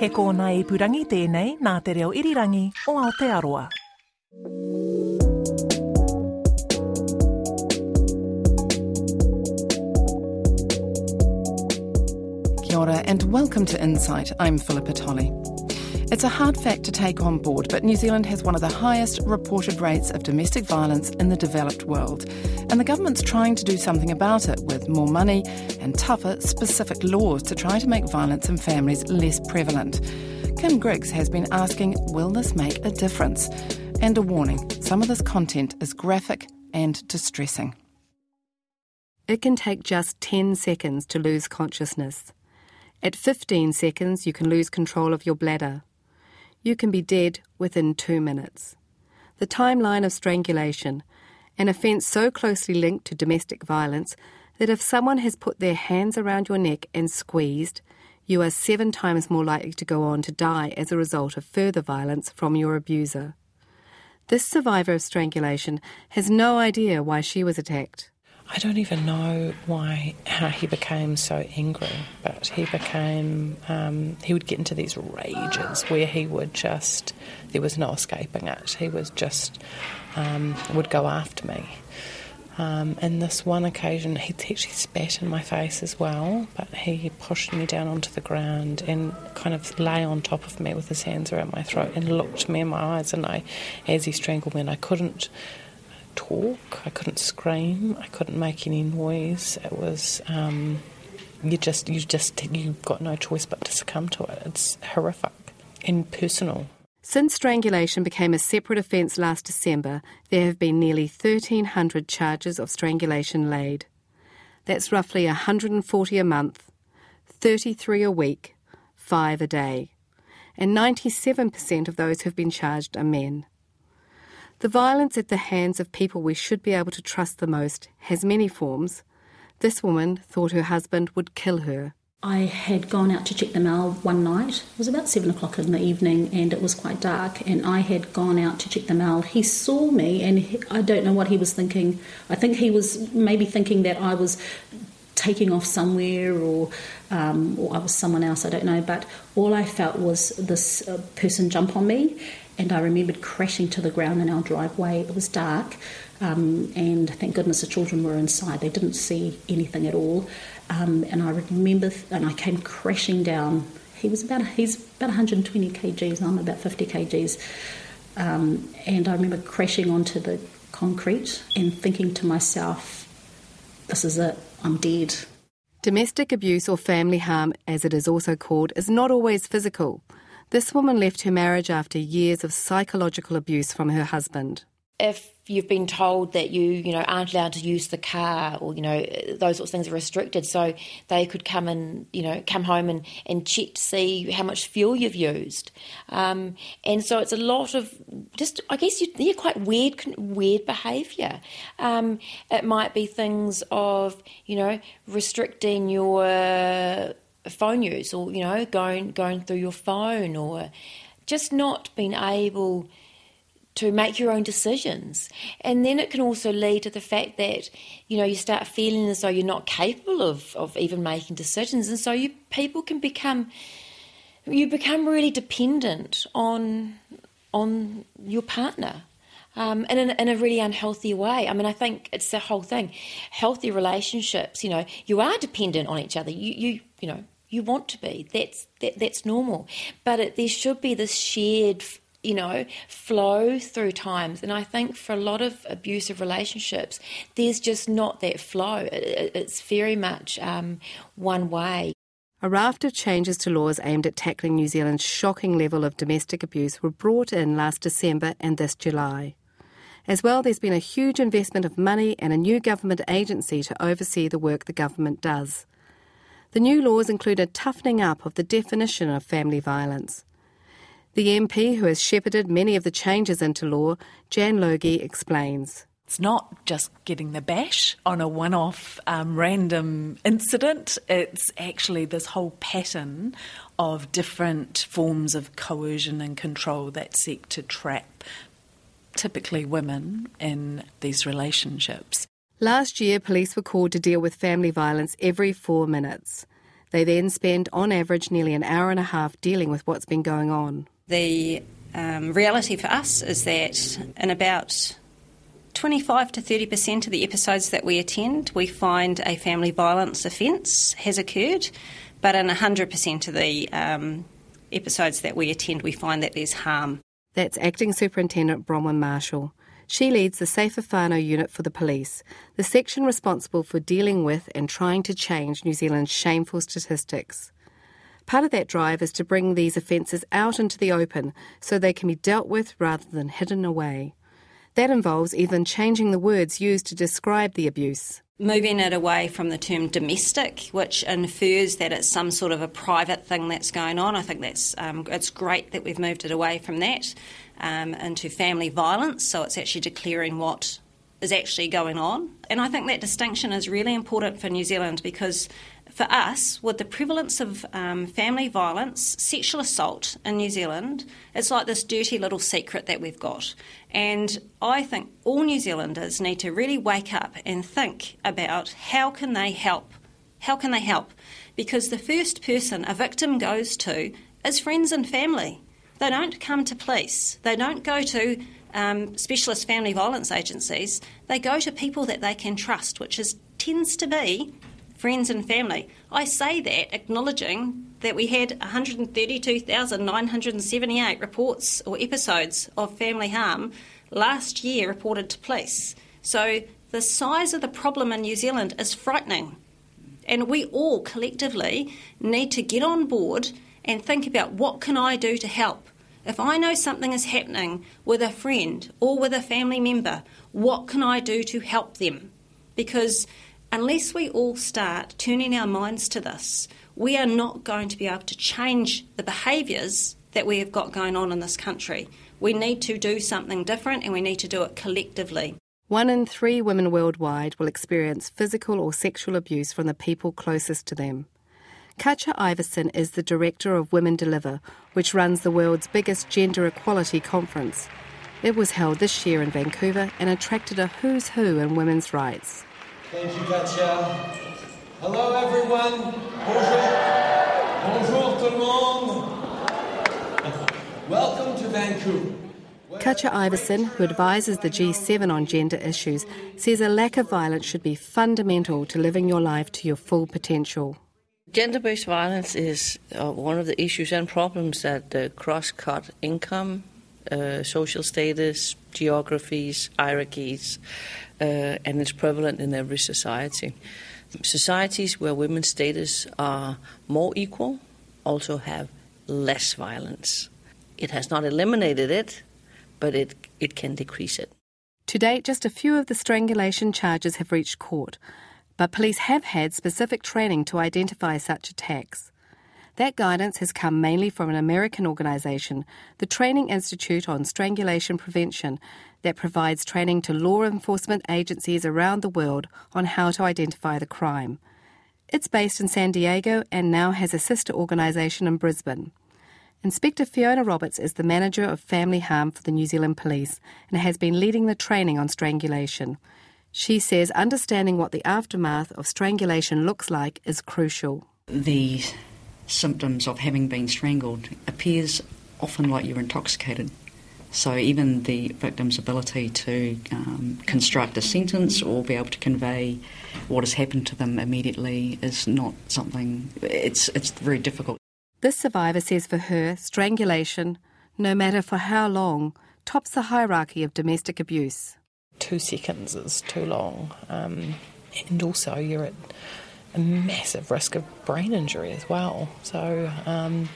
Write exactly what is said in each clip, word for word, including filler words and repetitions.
He kōna I purangi tēnei nā te reo irirangi o Aotearoa. Kia ora and welcome to Insight. I'm Philippa Tolley. It's a hard fact to take on board, but New Zealand has one of the highest reported rates of domestic violence in the developed world. And the government's trying to do something about it with more money and tougher, specific laws to try to make violence in families less prevalent. Kim Griggs has been asking, will this make a difference? And a warning, some of this content is graphic and distressing. It can take just ten seconds to lose consciousness. At fifteen seconds, you can lose control of your bladder. You can be dead within two minutes. The timeline of strangulation, an offence so closely linked to domestic violence that if someone has put their hands around your neck and squeezed, you are seven times more likely to go on to die as a result of further violence from your abuser. This survivor of strangulation has no idea why she was attacked. I don't even know why, how he became so angry, but he became, um, he would get into these rages where he would just, there was no escaping it. He was just, um, would go after me. Um, and this one occasion, he actually spat in my face as well, but he pushed me down onto the ground and kind of lay on top of me with his hands around my throat and looked me in my eyes, and I, as he strangled me, and I couldn't talk, I couldn't scream, I couldn't make any noise. It was um, you just you just you got no choice but to succumb to it. It's horrific and personal. Since strangulation became a separate offence last December, there have been nearly thirteen hundred charges of strangulation laid. That's roughly one hundred forty a month, thirty-three a week, five a day, and ninety-seven percent of those who've been charged are men. The violence at the hands of people we should be able to trust the most has many forms. This woman thought her husband would kill her. I had gone out to check the mail one night. It was about seven o'clock in the evening and it was quite dark, and I had gone out to check the mail. He saw me and he, I don't know what he was thinking. I think he was maybe thinking that I was taking off somewhere or, um, or I was someone else, I don't know. But all I felt was this uh, person jump on me. And I remembered crashing to the ground in our driveway. It was dark, um, and thank goodness the children were inside. They didn't see anything at all. Um, and I remember, th- and I came crashing down. He was about he's about one hundred twenty kilograms. I'm about fifty kilograms. Um, and I remember crashing onto the concrete and thinking to myself, "This is it. I'm dead." Domestic abuse, or family harm, as it is also called, is not always physical. This woman left her marriage after years of psychological abuse from her husband. If you've been told that you, you know, aren't allowed to use the car, or, you know, those sorts of things are restricted, so they could come and, you know, come home and, and check to see how much fuel you've used. Um, and so it's a lot of just, I guess, you, yeah, quite weird, weird behaviour. Um, it might be things of, you know, restricting your phone use, or, you know, going going through your phone, or just not being able to make your own decisions. And then it can also lead to the fact that, you know, you start feeling as though you're not capable of, of even making decisions. And so you people can become, you become really dependent on on your partner. Um, and in, in a really unhealthy way. I mean, I think it's the whole thing. Healthy relationships, you know, you are dependent on each other. You, you, you know, you want to be. That's that, that's normal. But it, there should be this shared, you know, flow through times. And I think for a lot of abusive relationships, there's just not that flow. It, it, it's very much um, one way. A raft of changes to laws aimed at tackling New Zealand's shocking level of domestic abuse were brought in last December and this July. As well, there's been a huge investment of money and a new government agency to oversee the work the government does. The new laws include a toughening up of the definition of family violence. The M P who has shepherded many of the changes into law, Jan Logie, explains. It's not just getting the bash on a one-off um, random incident. It's actually this whole pattern of different forms of coercion and control that seek to trap typically women in these relationships. Last year, police were called to deal with family violence every four minutes. They then spend, on average, nearly an hour and a half dealing with what's been going on. The um, reality for us is that in about twenty-five to thirty percent of the episodes that we attend, we find a family violence offence has occurred, but in one hundred percent of the um, episodes that we attend, we find that there's harm. That's Acting Superintendent Bronwyn Marshall. She leads the Safer Whānau Unit for the police, the section responsible for dealing with and trying to change New Zealand's shameful statistics. Part of that drive is to bring these offences out into the open so they can be dealt with rather than hidden away. That involves even changing the words used to describe the abuse. Moving it away from the term domestic, which infers that it's some sort of a private thing that's going on. I think that's um, it's great that we've moved it away from that um, into family violence, so it's actually declaring what is actually going on. And I think that distinction is really important for New Zealand because for us, with the prevalence of um, family violence, sexual assault in New Zealand, it's like this dirty little secret that we've got. And I think all New Zealanders need to really wake up and think about how can they help? How can they help? Because the first person a victim goes to is friends and family. They don't come to police. They don't go to um, specialist family violence agencies. They go to people that they can trust, which is tends to be friends and family. I say that acknowledging that we had one hundred thirty-two thousand nine hundred seventy-eight reports or episodes of family harm last year reported to police. So the size of the problem in New Zealand is frightening. And we all collectively need to get on board and think about what can I do to help. If I know something is happening with a friend or with a family member, what can I do to help them? Because unless we all start turning our minds to this, we are not going to be able to change the behaviours that we have got going on in this country. We need to do something different and we need to do it collectively. One in three women worldwide will experience physical or sexual abuse from the people closest to them. Katja Iverson is the director of Women Deliver, which runs the world's biggest gender equality conference. It was held this year in Vancouver and attracted a who's who in women's rights. Thank you, Katja. Hello, everyone. Bonjour. Bonjour, tout le monde. Welcome to Vancouver. Katja Iverson, who advises the G seven on gender issues, says a lack of violence should be fundamental to living your life to your full potential. Gender-based violence is uh, one of the issues and problems that uh, cross-cut income, uh, social status, geographies, hierarchies, Uh, and it's prevalent in every society. Societies where women's status are more equal also have less violence. It has not eliminated it, but it, it can decrease it. To date, just a few of the strangulation charges have reached court, but police have had specific training to identify such attacks. That guidance has come mainly from an American organisation, the Training Institute on Strangulation Prevention, that provides training to law enforcement agencies around the world on how to identify the crime. It's based in San Diego and now has a sister organisation in Brisbane. Inspector Fiona Roberts is the manager of family harm for the New Zealand Police and has been leading the training on strangulation. She says understanding what the aftermath of strangulation looks like is crucial. The symptoms of having been strangled appears often like you're intoxicated. So even the victim's ability to um, construct a sentence or be able to convey what has happened to them immediately is not something, it's, it's very difficult. This survivor says for her, strangulation, no matter for how long, tops the hierarchy of domestic abuse. Two seconds is too long. Um, and also you're at a massive risk of brain injury as well. So, um,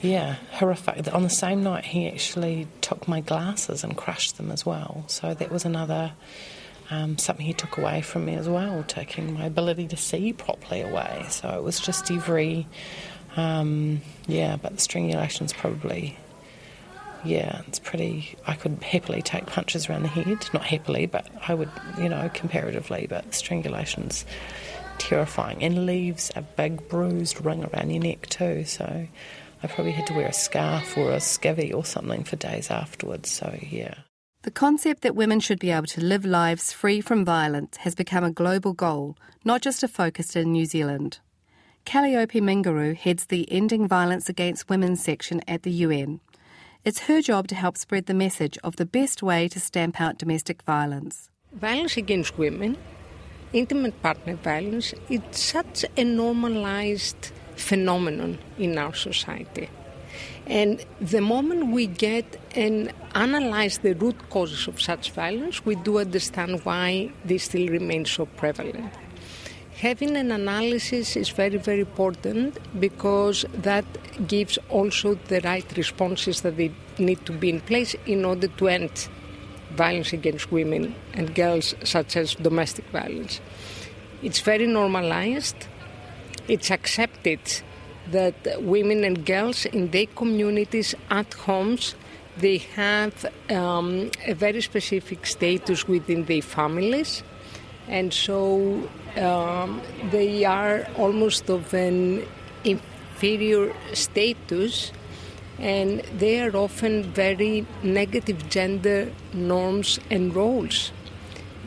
yeah, horrific. On the same night, he actually took my glasses and crushed them as well. So that was another, um, something he took away from me as well, taking my ability to see properly away. So it was just every, um, yeah, but the strangulation's probably, yeah, it's pretty, I could happily take punches around the head. Not happily, but I would, you know, comparatively, but strangulation's terrifying and leaves a big bruised ring around your neck too, so I probably had to wear a scarf or a skivvy or something for days afterwards, so yeah. The concept that women should be able to live lives free from violence has become a global goal, not just a focus in New Zealand. Calliope Mingaru heads the Ending Violence Against Women section at the U N. It's her job to help spread the message of the best way to stamp out domestic violence. Violence against women, intimate partner violence, it's such a normalised phenomenon in our society. And the moment we get and analyse the root causes of such violence, we do understand why they still remain so prevalent. Having an analysis is very, very important because that gives also the right responses that they need to be in place in order to end violence against women and girls, such as domestic violence. It's very normalised. It's accepted that women and girls in their communities, at homes, they have um, a very specific status within their families, and so um, they are almost of an inferior status, and they are often very negative gender norms and roles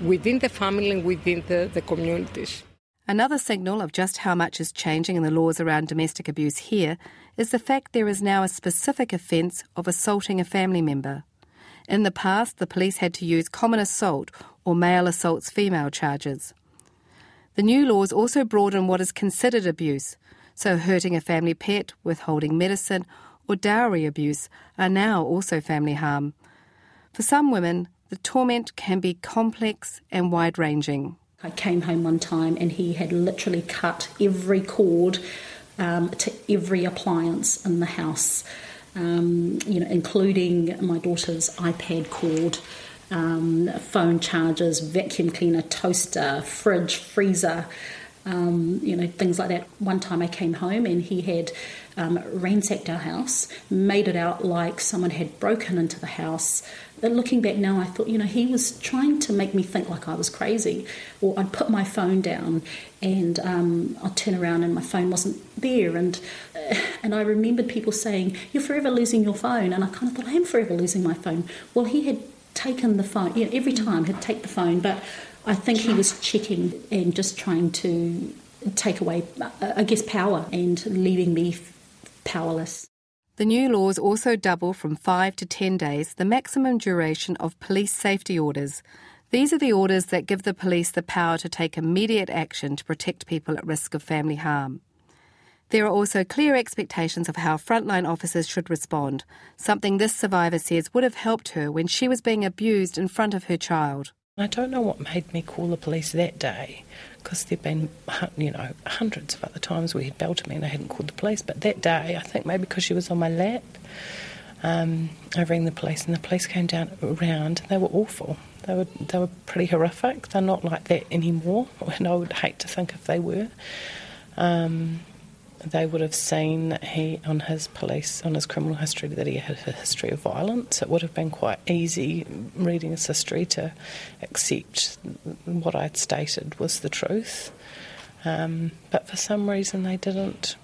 within the family and within the, the communities. Another signal of just how much is changing in the laws around domestic abuse here is the fact there is now a specific offence of assaulting a family member. In the past, the police had to use common assault or male assaults female charges. The new laws also broaden what is considered abuse, so hurting a family pet, withholding medicine or dowry abuse are now also family harm. For some women, the torment can be complex and wide-ranging. I came home one time and he had literally cut every cord um, to every appliance in the house, um, you know, including my daughter's iPad cord, um, phone chargers, vacuum cleaner, toaster, fridge, freezer, um, you know, things like that. One time I came home and he had um, ransacked our house, made it out like someone had broken into the house. But looking back now, I thought, you know, he was trying to make me think like I was crazy. Or I'd put my phone down and um, I'd turn around and my phone wasn't there. And uh, and I remembered people saying, you're forever losing your phone. And I kind of thought, I am forever losing my phone. Well, he had taken the phone, you know, every time he'd take the phone. But I think he was checking and just trying to take away, I guess, power and leaving me powerless. The new laws also double from five to ten days the maximum duration of police safety orders. These are the orders that give the police the power to take immediate action to protect people at risk of family harm. There are also clear expectations of how frontline officers should respond, something this survivor says would have helped her when she was being abused in front of her child. I don't know what made me call the police that day, because there'd been, you know, hundreds of other times where he'd belted me and I hadn't called the police. But that day, I think maybe because she was on my lap, um, I rang the police, and the police came down around, and they were awful. They were they were pretty horrific. They're not like that anymore, and I would hate to think if they were. Um, they would have seen that he, on his police, on his criminal history, that he had a history of violence. It would have been quite easy, reading his history, to accept what I'd stated was the truth. Um, but for some reason they didn't,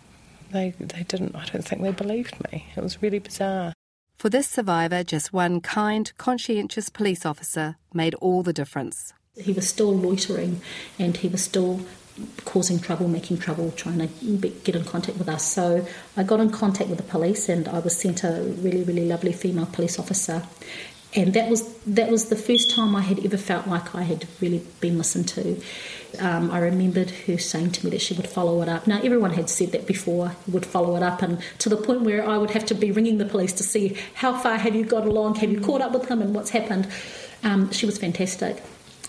they, they didn't, I don't think they believed me. It was really bizarre. For this survivor, just one kind, conscientious police officer made all the difference. He was still loitering and he was still causing trouble, making trouble, trying to get in contact with us. So I got in contact with the police and I was sent a really, really lovely female police officer. And that was that was the first time I had ever felt like I had really been listened to. Um, I remembered her saying to me that she would follow it up. Now, everyone had said that before, would follow it up, and to the point where I would have to be ringing the police to see how far have you got along, have you caught up with him and what's happened. Um, she was fantastic,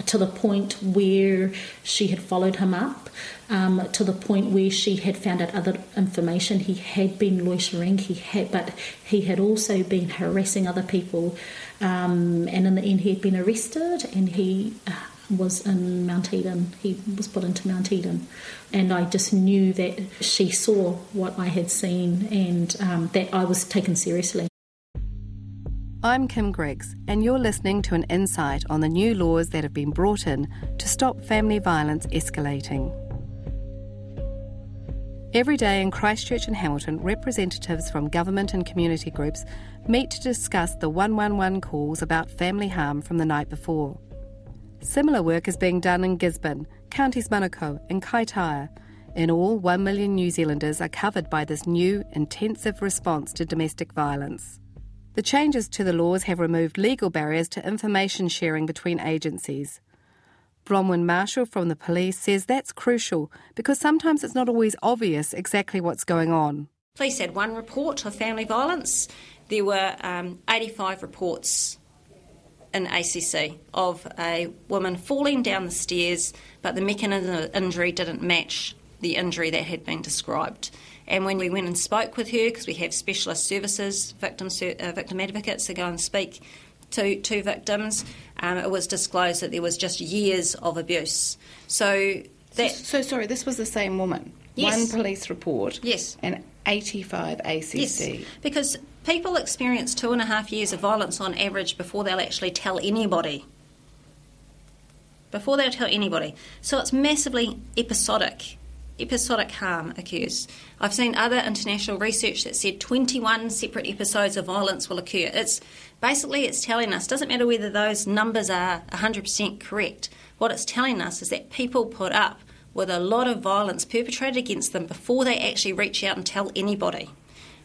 to the point where she had followed him up, um, to the point where she had found out other information. He had been loitering, he had, but he had also been harassing other people. Um, and in the end, he had been arrested and he uh, was in Mount Eden. He was put into Mount Eden. And I just knew that she saw what I had seen and um, that I was taken seriously. I'm Kim Griggs, and you're listening to an insight on the new laws that have been brought in to stop family violence escalating. Every day in Christchurch and Hamilton, representatives from government and community groups meet to discuss the one one one calls about family harm from the night before. Similar work is being done in Gisborne, Counties Manukau and Kaitaia, In all, one million New Zealanders are covered by this new, intensive response to domestic violence. The changes to the laws have removed legal barriers to information sharing between agencies. Bronwyn Marshall from the police says that's crucial because sometimes it's not always obvious exactly what's going on. Police had one report of family violence. There were um, eighty-five reports in A C C of a woman falling down the stairs, but the mechanism of injury didn't match the injury that had been described. And when we went and spoke with her, because we have specialist services, victim, uh, victim advocates that go and speak to, to victims, um, it was disclosed that there was just years of abuse. So, that so, so sorry, this was the same woman? Yes. One police report? Yes. And eighty-five A C C? Yes, because people experience two and a half years of violence on average before they'll actually tell anybody. Before they'll tell anybody. So it's massively episodic. Episodic harm occurs. I've seen other international research that said twenty-one separate episodes of violence will occur. It's basically it's telling us, doesn't matter whether those numbers are one hundred percent correct, what it's telling us is that people put up with a lot of violence perpetrated against them before they actually reach out and tell anybody.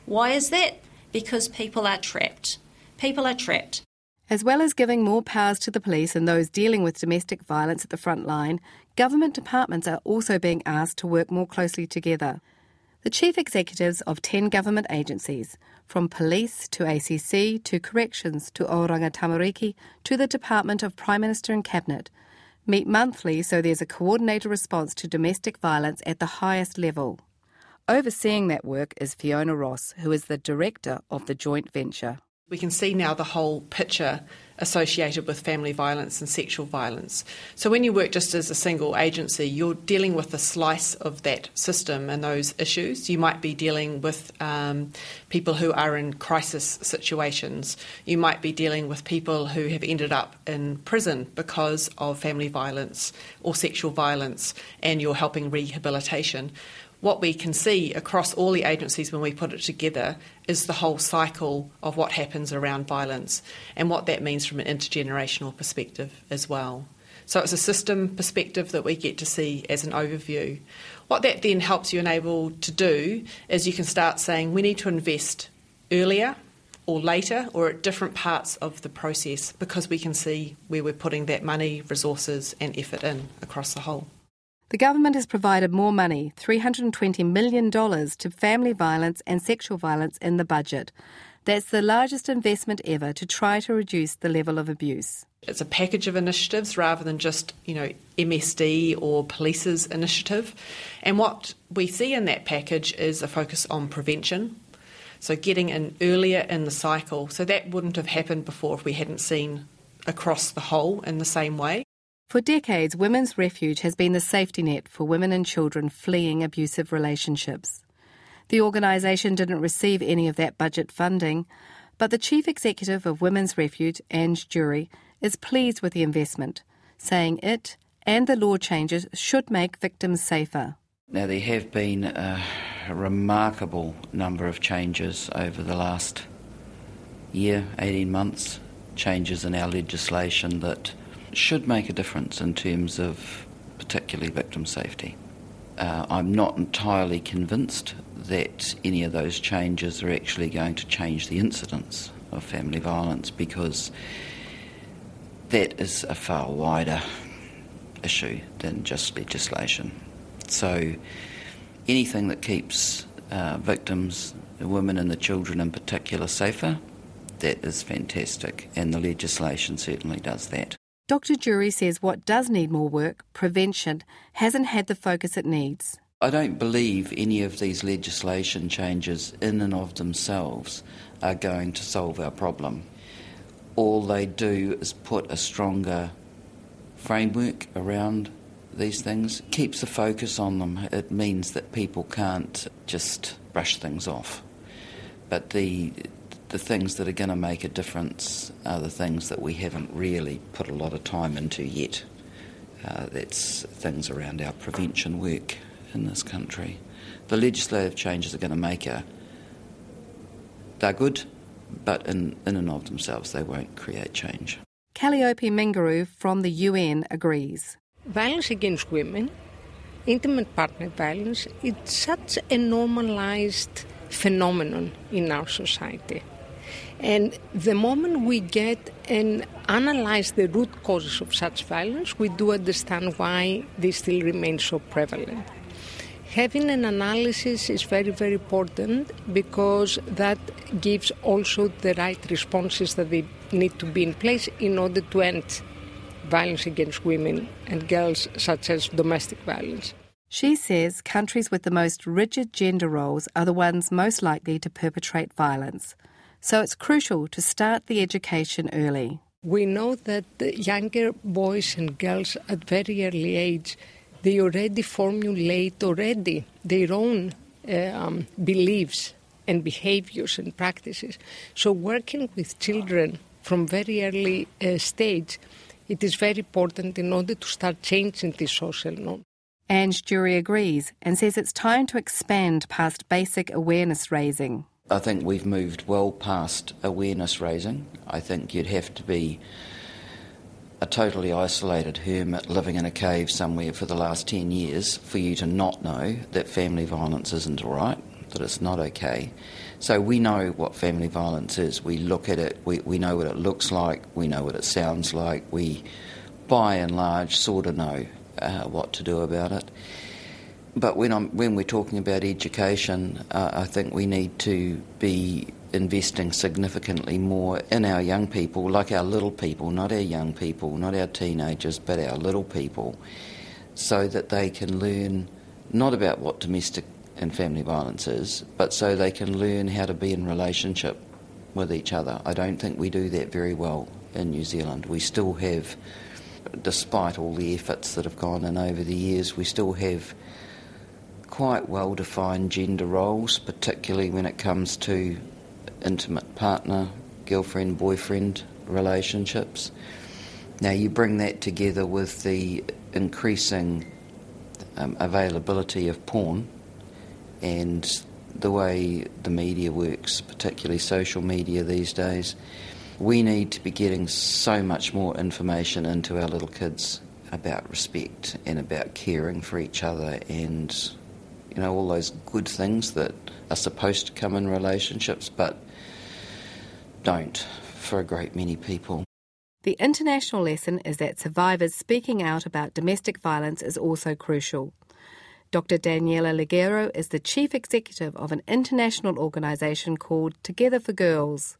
Why is that? Because people are trapped. People are trapped. As well as giving more powers to the police and those dealing with domestic violence at the front line, government departments are also being asked to work more closely together. The chief executives of ten government agencies, from police to A C C to corrections to Oranga Tamariki to the Department of Prime Minister and Cabinet, meet monthly so there's a coordinated response to domestic violence at the highest level. Overseeing that work is Fiona Ross, who is the director of the joint venture. We can see now the whole picture associated with family violence and sexual violence. So when you work just as a single agency, you're dealing with a slice of that system and those issues. You might be dealing with um, people who are in crisis situations. You might be dealing with people who have ended up in prison because of family violence or sexual violence, and you're helping rehabilitation. What we can see across all the agencies when we put it together is the whole cycle of what happens around violence and what that means from an intergenerational perspective as well. So it's a system perspective that we get to see as an overview. What that then helps you enable to do is you can start saying we need to invest earlier or later or at different parts of the process because we can see where we're putting that money, resources and effort in across the whole. The government has provided more money, three hundred twenty million dollars, to family violence and sexual violence in the budget. That's the largest investment ever to try to reduce the level of abuse. It's a package of initiatives rather than just, you know, M S D or police's initiative. And what we see in that package is a focus on prevention. So getting in earlier in the cycle. So that wouldn't have happened before if we hadn't seen across the whole in the same way. For decades, Women's Refuge has been the safety net for women and children fleeing abusive relationships. The organisation didn't receive any of that budget funding, but the chief executive of Women's Refuge, Ange Jury, is pleased with the investment, saying it and the law changes should make victims safer. Now, there have been a remarkable number of changes over the last year, eighteen months, changes in our legislation that should make a difference in terms of particularly victim safety. Uh, I'm not entirely convinced that any of those changes are actually going to change the incidence of family violence because that is a far wider issue than just legislation. So anything that keeps uh, victims, the women and the children in particular, safer, that is fantastic, and the legislation certainly does that. Doctor Jury says what does need more work, prevention, hasn't had the focus it needs. I don't believe any of these legislation changes in and of themselves are going to solve our problem. All they do is put a stronger framework around these things, keeps a focus on them. It means that people can't just brush things off. But the... The things that are going to make a difference are the things that we haven't really put a lot of time into yet. Uh, that's things around our prevention work in this country. The legislative changes are going to make a... They're good, but in, in and of themselves they won't create change. Calliope Mingaru from the U N agrees. Violence against women intimate partner violence, it's such a normalized phenomenon in our society. And the moment we get and analyze the root causes of such violence, we do understand why they still remain so prevalent. Having an analysis is very, very important because that gives also the right responses that they need to be in place in order to end violence against women and girls, such as domestic violence. She says countries with the most rigid gender roles are the ones most likely to perpetrate violence. So it's crucial to start the education early. We know that younger boys and girls at very early age, they already formulate already their own uh, um, beliefs and behaviours and practices. So working with children from very early uh, stage, it is very important in order to start changing the social norm. Ange Jury agrees and says it's time to expand past basic awareness raising. I think we've moved well past awareness raising. I think you'd have to be a totally isolated hermit living in a cave somewhere for the last ten years for you to not know that family violence isn't all right, that it's not okay. So we know what family violence is. We look at it, we, we know what it looks like, we know what it sounds like, we by and large sort of know uh, what to do about it. But when I'm, when we're talking about education, uh, I think we need to be investing significantly more in our young people, like our little people, not our young people, not our teenagers, but our little people, so that they can learn not about what domestic and family violence is, but so they can learn how to be in relationship with each other. I don't think we do that very well in New Zealand. We still have, despite all the efforts that have gone in over the years, we still have quite well-defined gender roles, particularly when it comes to intimate partner, girlfriend, boyfriend relationships. Now you bring that together with the increasing um, availability of porn and the way the media works, particularly social media these days. We need to be getting so much more information into our little kids about respect and about caring for each other and, you know, all those good things that are supposed to come in relationships but don't for a great many people. The international lesson is that survivors speaking out about domestic violence is also crucial. Doctor Daniela Liguero is the chief executive of an international organisation called Together for Girls.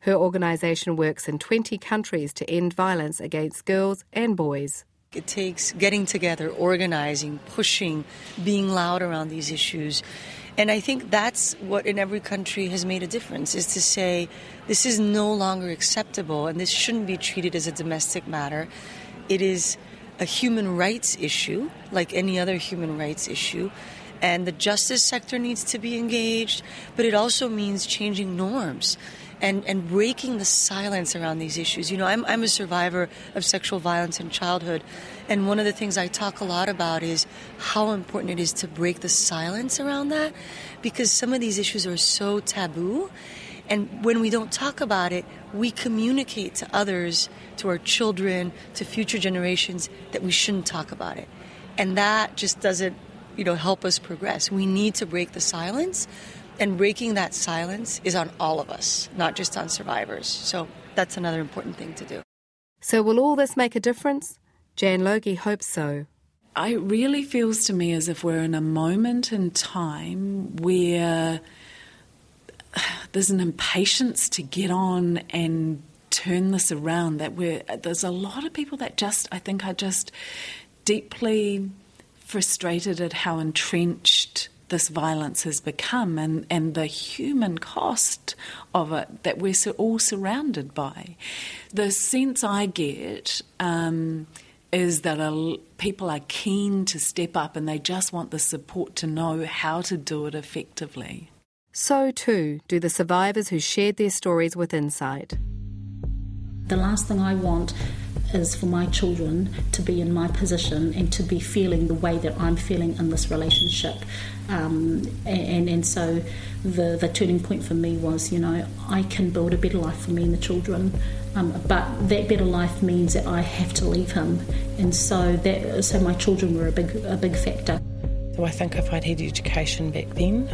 Her organisation works in twenty countries to end violence against girls and boys. It takes getting together, organizing, pushing, being loud around these issues. And I think that's what in every country has made a difference, is to say this is no longer acceptable and this shouldn't be treated as a domestic matter. It is a human rights issue, like any other human rights issue, and the justice sector needs to be engaged, but it also means changing norms. And, and breaking the silence around these issues. You know, I'm, I'm a survivor of sexual violence in childhood, and one of the things I talk a lot about is how important it is to break the silence around that, because some of these issues are so taboo, and when we don't talk about it, we communicate to others, to our children, to future generations, that we shouldn't talk about it. And that just doesn't, you know, help us progress. We need to break the silence. And breaking that silence is on all of us, not just on survivors. So that's another important thing to do. So will all this make a difference? Jan Logie hopes so. It really feels to me as if we're in a moment in time where there's an impatience to get on and turn this around. That we're, there's a lot of people that just, I think, are just deeply frustrated at how entrenched this violence has become and, and the human cost of it that we're so all surrounded by. The sense I get um, is that a, people are keen to step up and they just want the support to know how to do it effectively. So too do the survivors who shared their stories with Insight. The last thing I want is for my children to be in my position and to be feeling the way that I'm feeling in this relationship. Um, and, and so the, the turning point for me was, you know, I can build a better life for me and the children, um, but that better life means that I have to leave him. And so that so my children were a big a big factor. So I think if I'd had education back then,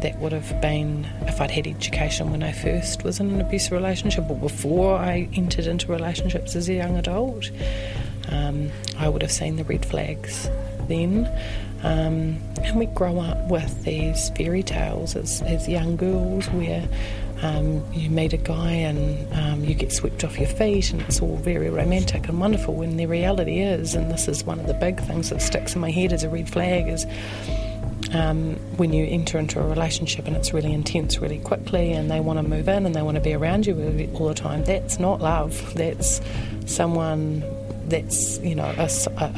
that would have been, if I'd had education when I first was in an abusive relationship or before I entered into relationships as a young adult, um, I would have seen the red flags then. Um, and we grow up with these fairy tales as, as young girls where um, you meet a guy and um, you get swept off your feet and it's all very romantic and wonderful, when the reality is, and this is one of the big things that sticks in my head as a red flag, is Um, when you enter into a relationship and it's really intense really quickly and they want to move in and they want to be around you all the time, that's not love. That's someone, that's, you know, a,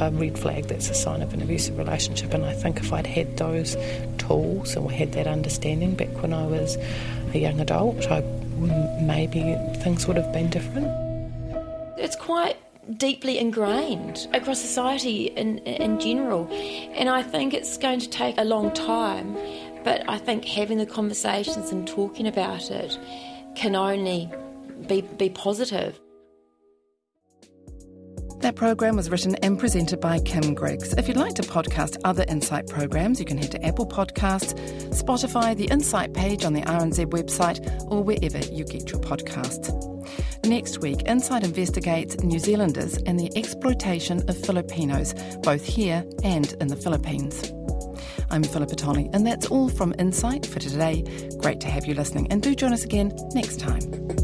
a red flag, that's a sign of an abusive relationship. And I think if I'd had those tools and had that understanding back when I was a young adult, I, maybe things would have been different. It's quite deeply ingrained across society in, in general, and I think it's going to take a long time, but I think having the conversations and talking about it can only be, be positive. That programme was written and presented by Kim Griggs. If you'd like to podcast other Insight programmes, you can head to Apple Podcasts, Spotify, the Insight page on the R N Z website, or wherever you get your podcasts. Next week, Insight investigates New Zealanders and the exploitation of Filipinos, both here and in the Philippines. I'm Philippa Tolley, and that's all from Insight for today. Great to have you listening, and do join us again next time.